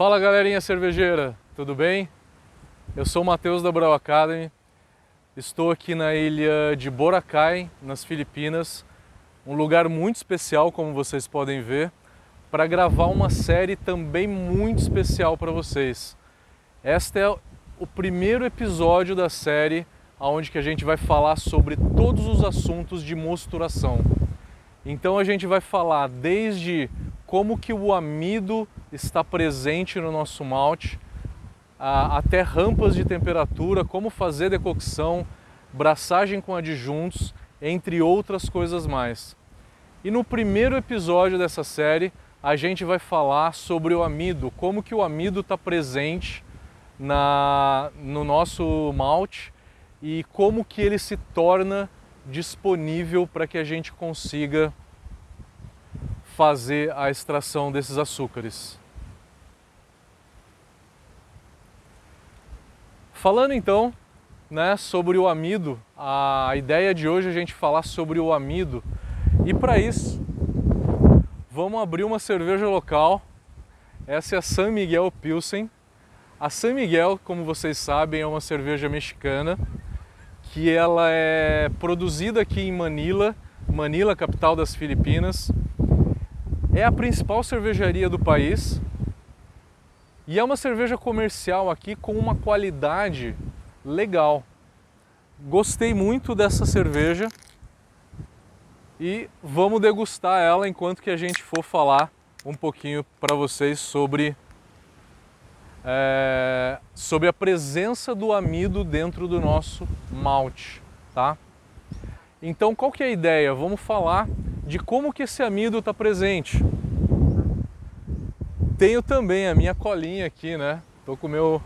Fala galerinha cervejeira, tudo bem? Eu sou o Matheus da Brau Academy, estou aqui na ilha de Boracay, nas Filipinas, um lugar muito especial, como vocês podem ver, para gravar uma série também muito especial para vocês. Este é o primeiro episódio da série onde a gente vai falar sobre todos os assuntos de mosturação. Então a gente vai falar desde como que o amido está presente no nosso malte, até rampas de temperatura, como fazer decocção, braçagem com adjuntos, entre outras coisas mais. E no primeiro episódio dessa série, a gente vai falar sobre o amido, como que o amido está presente no nosso malte e como que ele se torna disponível para que a gente consiga fazer a extração desses açúcares. Falando então, sobre o amido, a ideia de hoje é a gente falar sobre o amido e para isso vamos abrir uma cerveja local. Essa é a San Miguel Pilsen. A San Miguel, como vocês sabem, é uma cerveja mexicana que ela é produzida aqui em Manila, capital das Filipinas. É a principal cervejaria do país e é uma cerveja comercial aqui com uma qualidade legal. Gostei muito dessa cerveja e vamos degustar ela enquanto que a gente for falar um pouquinho para vocês sobre a presença do amido dentro do nosso malte, tá? Então, qual que é a ideia? Vamos falar de como que esse amido está presente. Tenho também a minha colinha aqui, Tô com o meu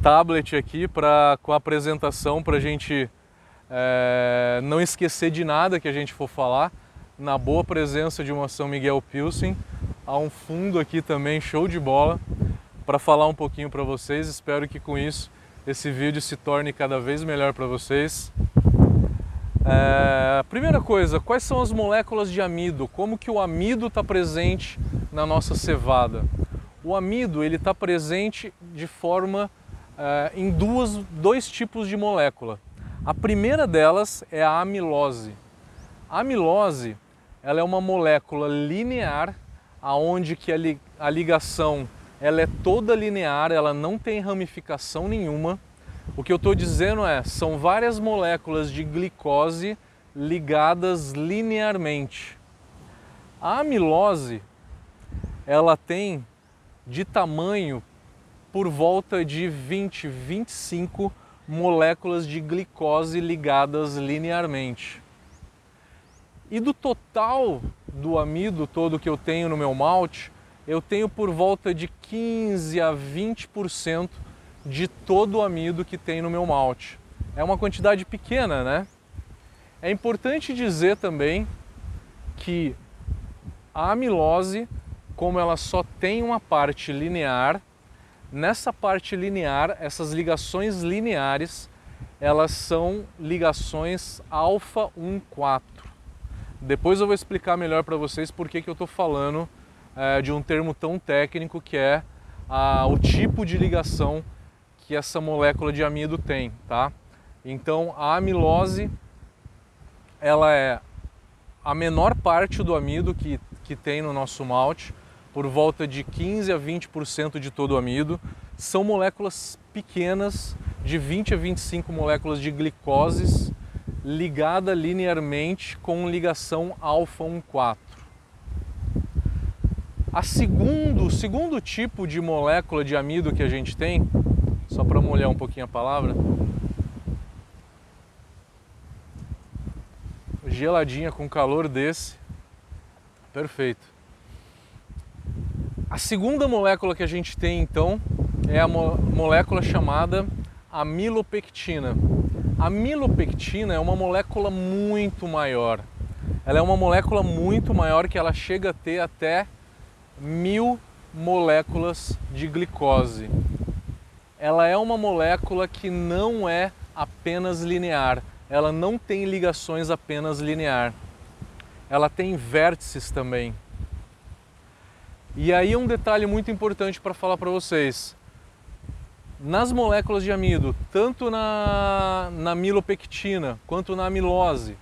tablet aqui com a apresentação para a gente não esquecer de nada que a gente for falar, na boa presença de uma San Miguel Pilsen. Há um fundo aqui também, show de bola, para falar um pouquinho para vocês. Espero que com isso esse vídeo se torne cada vez melhor para vocês. Primeira coisa, quais são as moléculas de amido? Como que o amido está presente na nossa cevada? O amido ele está presente de forma em dois tipos de molécula. A primeira delas é a amilose. A amilose ela é uma molécula linear, aonde que a ligação ela é toda linear, ela não tem ramificação nenhuma. O que eu estou dizendo são várias moléculas de glicose ligadas linearmente. A amilose, ela tem de tamanho por volta de 20, 25 moléculas de glicose ligadas linearmente. E do total do amido todo que eu tenho no meu malte, eu tenho por volta de 15 a 20% de todo o amido que tem no meu malte. É uma quantidade pequena, É importante dizer também que a amilose, como ela só tem uma parte linear, nessa parte linear, essas ligações lineares, elas são ligações alfa-1,4. Depois eu vou explicar melhor para vocês por que eu estou falando de um termo tão técnico que é o tipo de ligação que essa molécula de amido tem, tá? Então a amilose ela é a menor parte do amido que tem no nosso malte, por volta de 15 a 20% de todo o amido. São moléculas pequenas, de 20 a 25 moléculas de glicoses ligada linearmente com ligação alfa-1,4. O segundo tipo de molécula de amido que a gente tem, só para molhar um pouquinho a palavra, geladinha com calor desse, perfeito. A segunda molécula que a gente tem então é a molécula chamada amilopectina. A amilopectina é uma molécula muito maior, ela é uma molécula muito maior que ela chega a ter até 1000 moléculas de glicose. Ela é uma molécula que não é apenas linear, ela não tem ligações apenas linear, ela tem vértices também. E aí um detalhe muito importante para falar para vocês. Nas moléculas de amido, tanto na amilopectina quanto na amilose,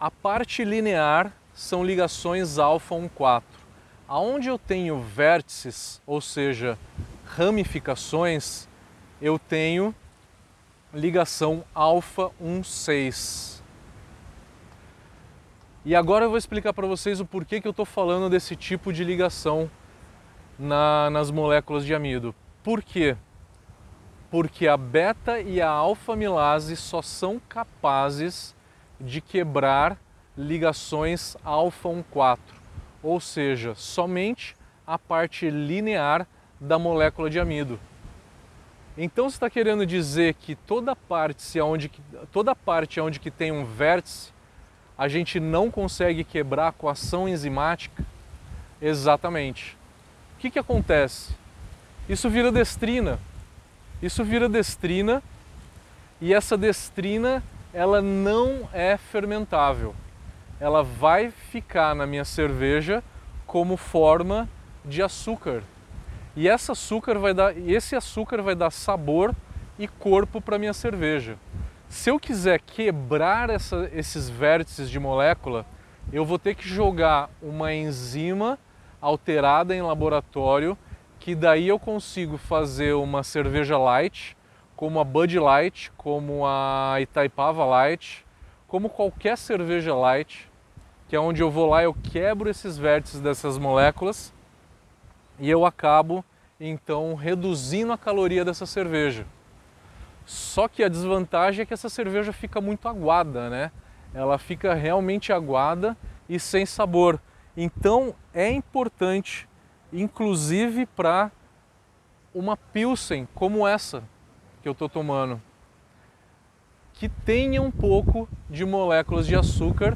a parte linear são ligações alfa-1,4. Aonde eu tenho vértices, ou seja, ramificações, eu tenho ligação alfa-1,6. E agora eu vou explicar para vocês o porquê que eu estou falando desse tipo de ligação nas moléculas de amido. Por quê? Porque a beta e a alfa-amilase só são capazes de quebrar ligações alfa-1,4, ou seja, somente a parte linear da molécula de amido. Então você está querendo dizer que toda parte onde que tem um vértice a gente não consegue quebrar com ação enzimática? Exatamente. O que acontece? Isso vira dextrina. Isso vira dextrina e essa dextrina ela não é fermentável. Ela vai ficar na minha cerveja como forma de açúcar. E esse açúcar vai dar sabor e corpo para minha cerveja. Se eu quiser quebrar esses vértices de molécula, eu vou ter que jogar uma enzima alterada em laboratório, que daí eu consigo fazer uma cerveja light, como a Bud Light, como a Itaipava Light, como qualquer cerveja light, que é onde eu vou lá, eu quebro esses vértices dessas moléculas e eu acabo, então, reduzindo a caloria dessa cerveja. Só que a desvantagem é que essa cerveja fica muito aguada, né? Ela fica realmente aguada e sem sabor. Então é importante, inclusive para uma Pilsen como essa que eu estou tomando, que tenha um pouco de moléculas de açúcar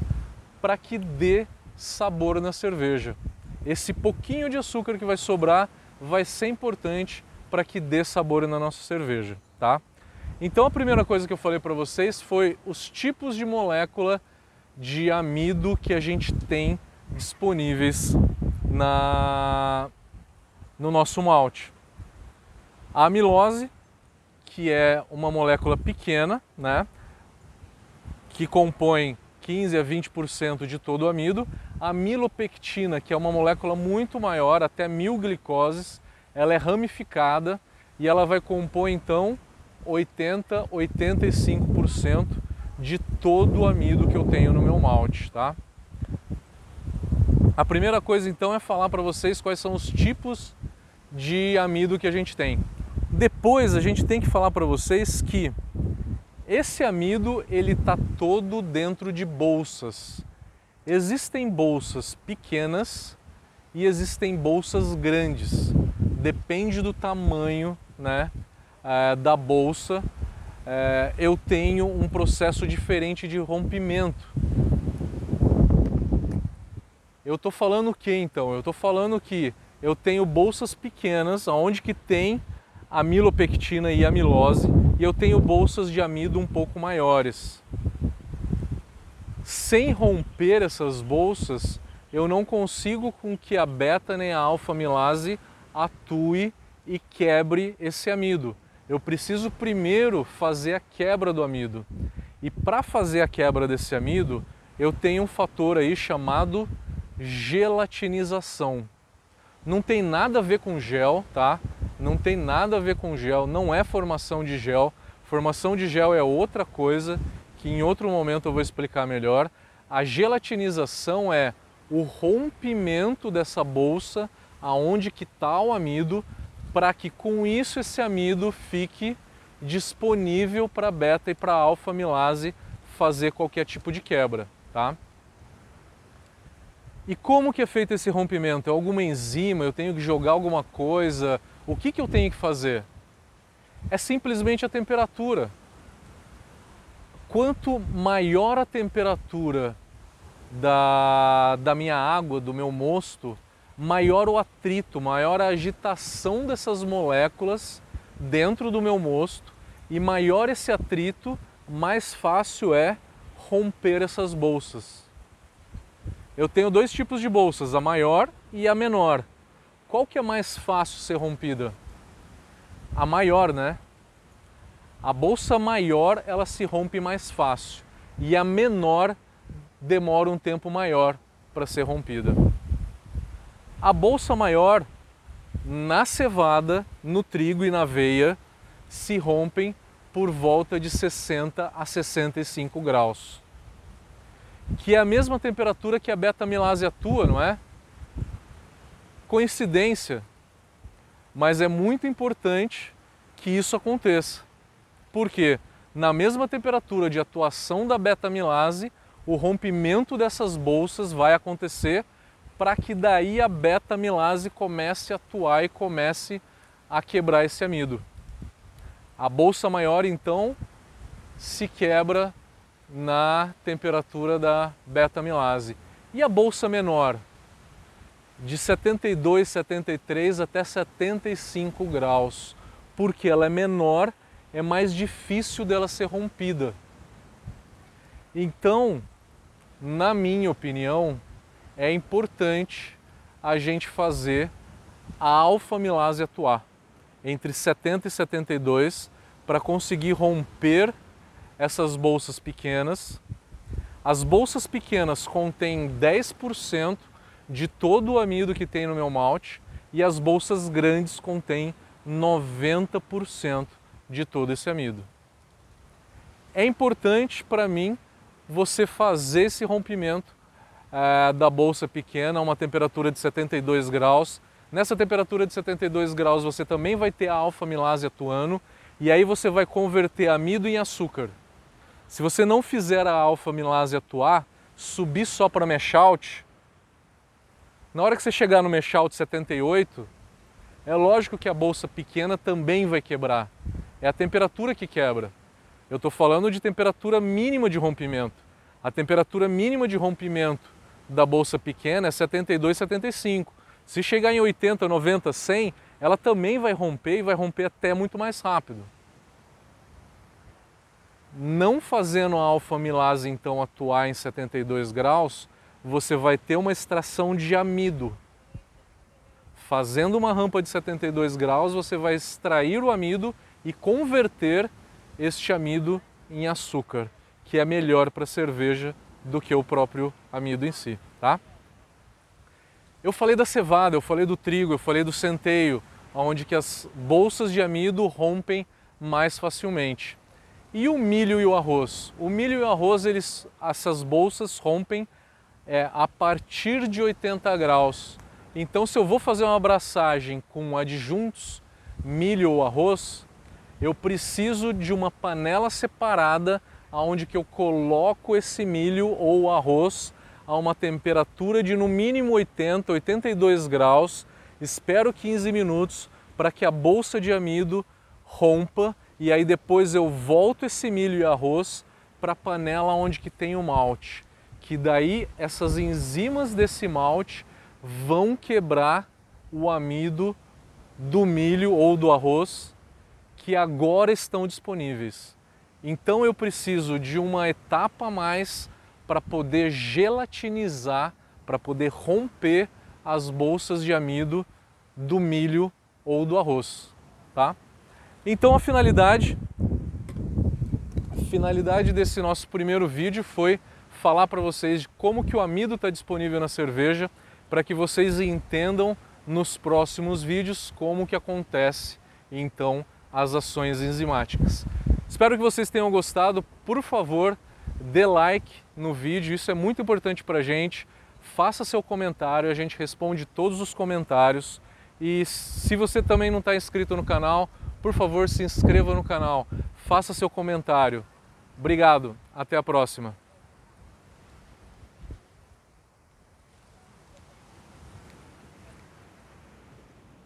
para que dê sabor na cerveja. Esse pouquinho de açúcar que vai sobrar vai ser importante para que dê sabor na nossa cerveja, tá? Então a primeira coisa que eu falei para vocês foi os tipos de molécula de amido que a gente tem disponíveis no nosso malte. A amilose, que é uma molécula pequena, né, que compõe 15 a 20% de todo o amido. A amilopectina, que é uma molécula muito maior, até 1000 glicoses, ela é ramificada e ela vai compor então 80 a 85% de todo o amido que eu tenho no meu malte, tá? A primeira coisa, então, é falar para vocês quais são os tipos de amido que a gente tem. Depois, a gente tem que falar para vocês que esse amido, ele está todo dentro de bolsas. Existem bolsas pequenas e existem bolsas grandes. Depende do tamanho, né, da bolsa, eu tenho um processo diferente de rompimento. Eu estou falando o que então? Eu estou falando que eu tenho bolsas pequenas, onde que tem amilopectina e amilose, e eu tenho bolsas de amido um pouco maiores. Sem romper essas bolsas, eu não consigo com que a beta nem a alfa-amilase atue e quebre esse amido. Eu preciso primeiro fazer a quebra do amido. E para fazer a quebra desse amido, eu tenho um fator aí chamado gelatinização. Não tem nada a ver com gel, tá? Não tem nada a ver com gel, não é formação de gel. Formação de gel é outra coisa que em outro momento eu vou explicar melhor. A gelatinização é o rompimento dessa bolsa aonde que está o amido, para que com isso esse amido fique disponível para beta e para alfa-amilase fazer qualquer tipo de quebra, tá? E como que é feito esse rompimento? É alguma enzima? Eu tenho que jogar alguma coisa? O que que eu tenho que fazer? É simplesmente a temperatura. Quanto maior a temperatura da minha água, do meu mosto, maior o atrito, maior a agitação dessas moléculas dentro do meu mosto, e maior esse atrito, mais fácil é romper essas bolsas. Eu tenho dois tipos de bolsas, a maior e a menor. Qual que é mais fácil ser rompida? A maior, né? A bolsa maior, ela se rompe mais fácil. E a menor demora um tempo maior para ser rompida. A bolsa maior, na cevada, no trigo e na aveia, se rompem por volta de 60 a 65 graus. Que é a mesma temperatura que a beta-amilase atua, não é? Coincidência, mas é muito importante que isso aconteça. Por quê? Na mesma temperatura de atuação da beta-amilase, o rompimento dessas bolsas vai acontecer para que daí a beta-amilase comece a atuar e comece a quebrar esse amido. A bolsa maior, então, se quebra na temperatura da beta-amilase. E a bolsa menor? De 72, 73 até 75 graus. Porque ela é menor, é mais difícil dela ser rompida. Então, na minha opinião, é importante a gente fazer a alfa-amilase atuar entre 70 e 72 para conseguir romper essas bolsas pequenas. As bolsas pequenas contêm 10% de todo o amido que tem no meu malte e as bolsas grandes contêm 90% de todo esse amido. É importante para mim você fazer esse rompimento da bolsa pequena a uma temperatura de 72 graus. Nessa temperatura de 72 graus você também vai ter a alfa-amilase atuando e aí você vai converter amido em açúcar. Se você não fizer a alfa-amilase atuar, subir só para mashout, na hora que você chegar no mashout 78, é lógico que a bolsa pequena também vai quebrar. É a temperatura que quebra. Eu estou falando de temperatura mínima de rompimento. A temperatura mínima de rompimento da bolsa pequena é 72, 75. Se chegar em 80, 90, 100, ela também vai romper e vai romper até muito mais rápido. Não fazendo a alfa-amilase então atuar em 72 graus, você vai ter uma extração de amido. Fazendo uma rampa de 72 graus, você vai extrair o amido e converter este amido em açúcar, que é melhor para a cerveja do que o próprio amido em si, tá? Eu falei da cevada, eu falei do trigo, eu falei do centeio, onde que as bolsas de amido rompem mais facilmente. E o milho e o arroz? O milho e o arroz, essas bolsas rompem a partir de 80 graus. Então, se eu vou fazer uma abraçagem com adjuntos, milho ou arroz, eu preciso de uma panela separada onde que eu coloco esse milho ou arroz a uma temperatura de no mínimo 80, 82 graus, espero 15 minutos para que a bolsa de amido rompa e aí depois eu volto esse milho e arroz para a panela onde que tem o malte, que daí essas enzimas desse malte vão quebrar o amido do milho ou do arroz que agora estão disponíveis. Então eu preciso de uma etapa a mais para poder gelatinizar, para poder romper as bolsas de amido do milho ou do arroz, tá? Então a finalidade desse nosso primeiro vídeo foi falar para vocês de como que o amido está disponível na cerveja, para que vocês entendam nos próximos vídeos como que acontece então as ações enzimáticas. Espero que vocês tenham gostado. Por favor, dê like no vídeo, isso é muito importante pra gente. Faça seu comentário, a gente responde todos os comentários. E se você também não está inscrito no canal, por favor, se inscreva no canal. Faça seu comentário. Obrigado, até a próxima.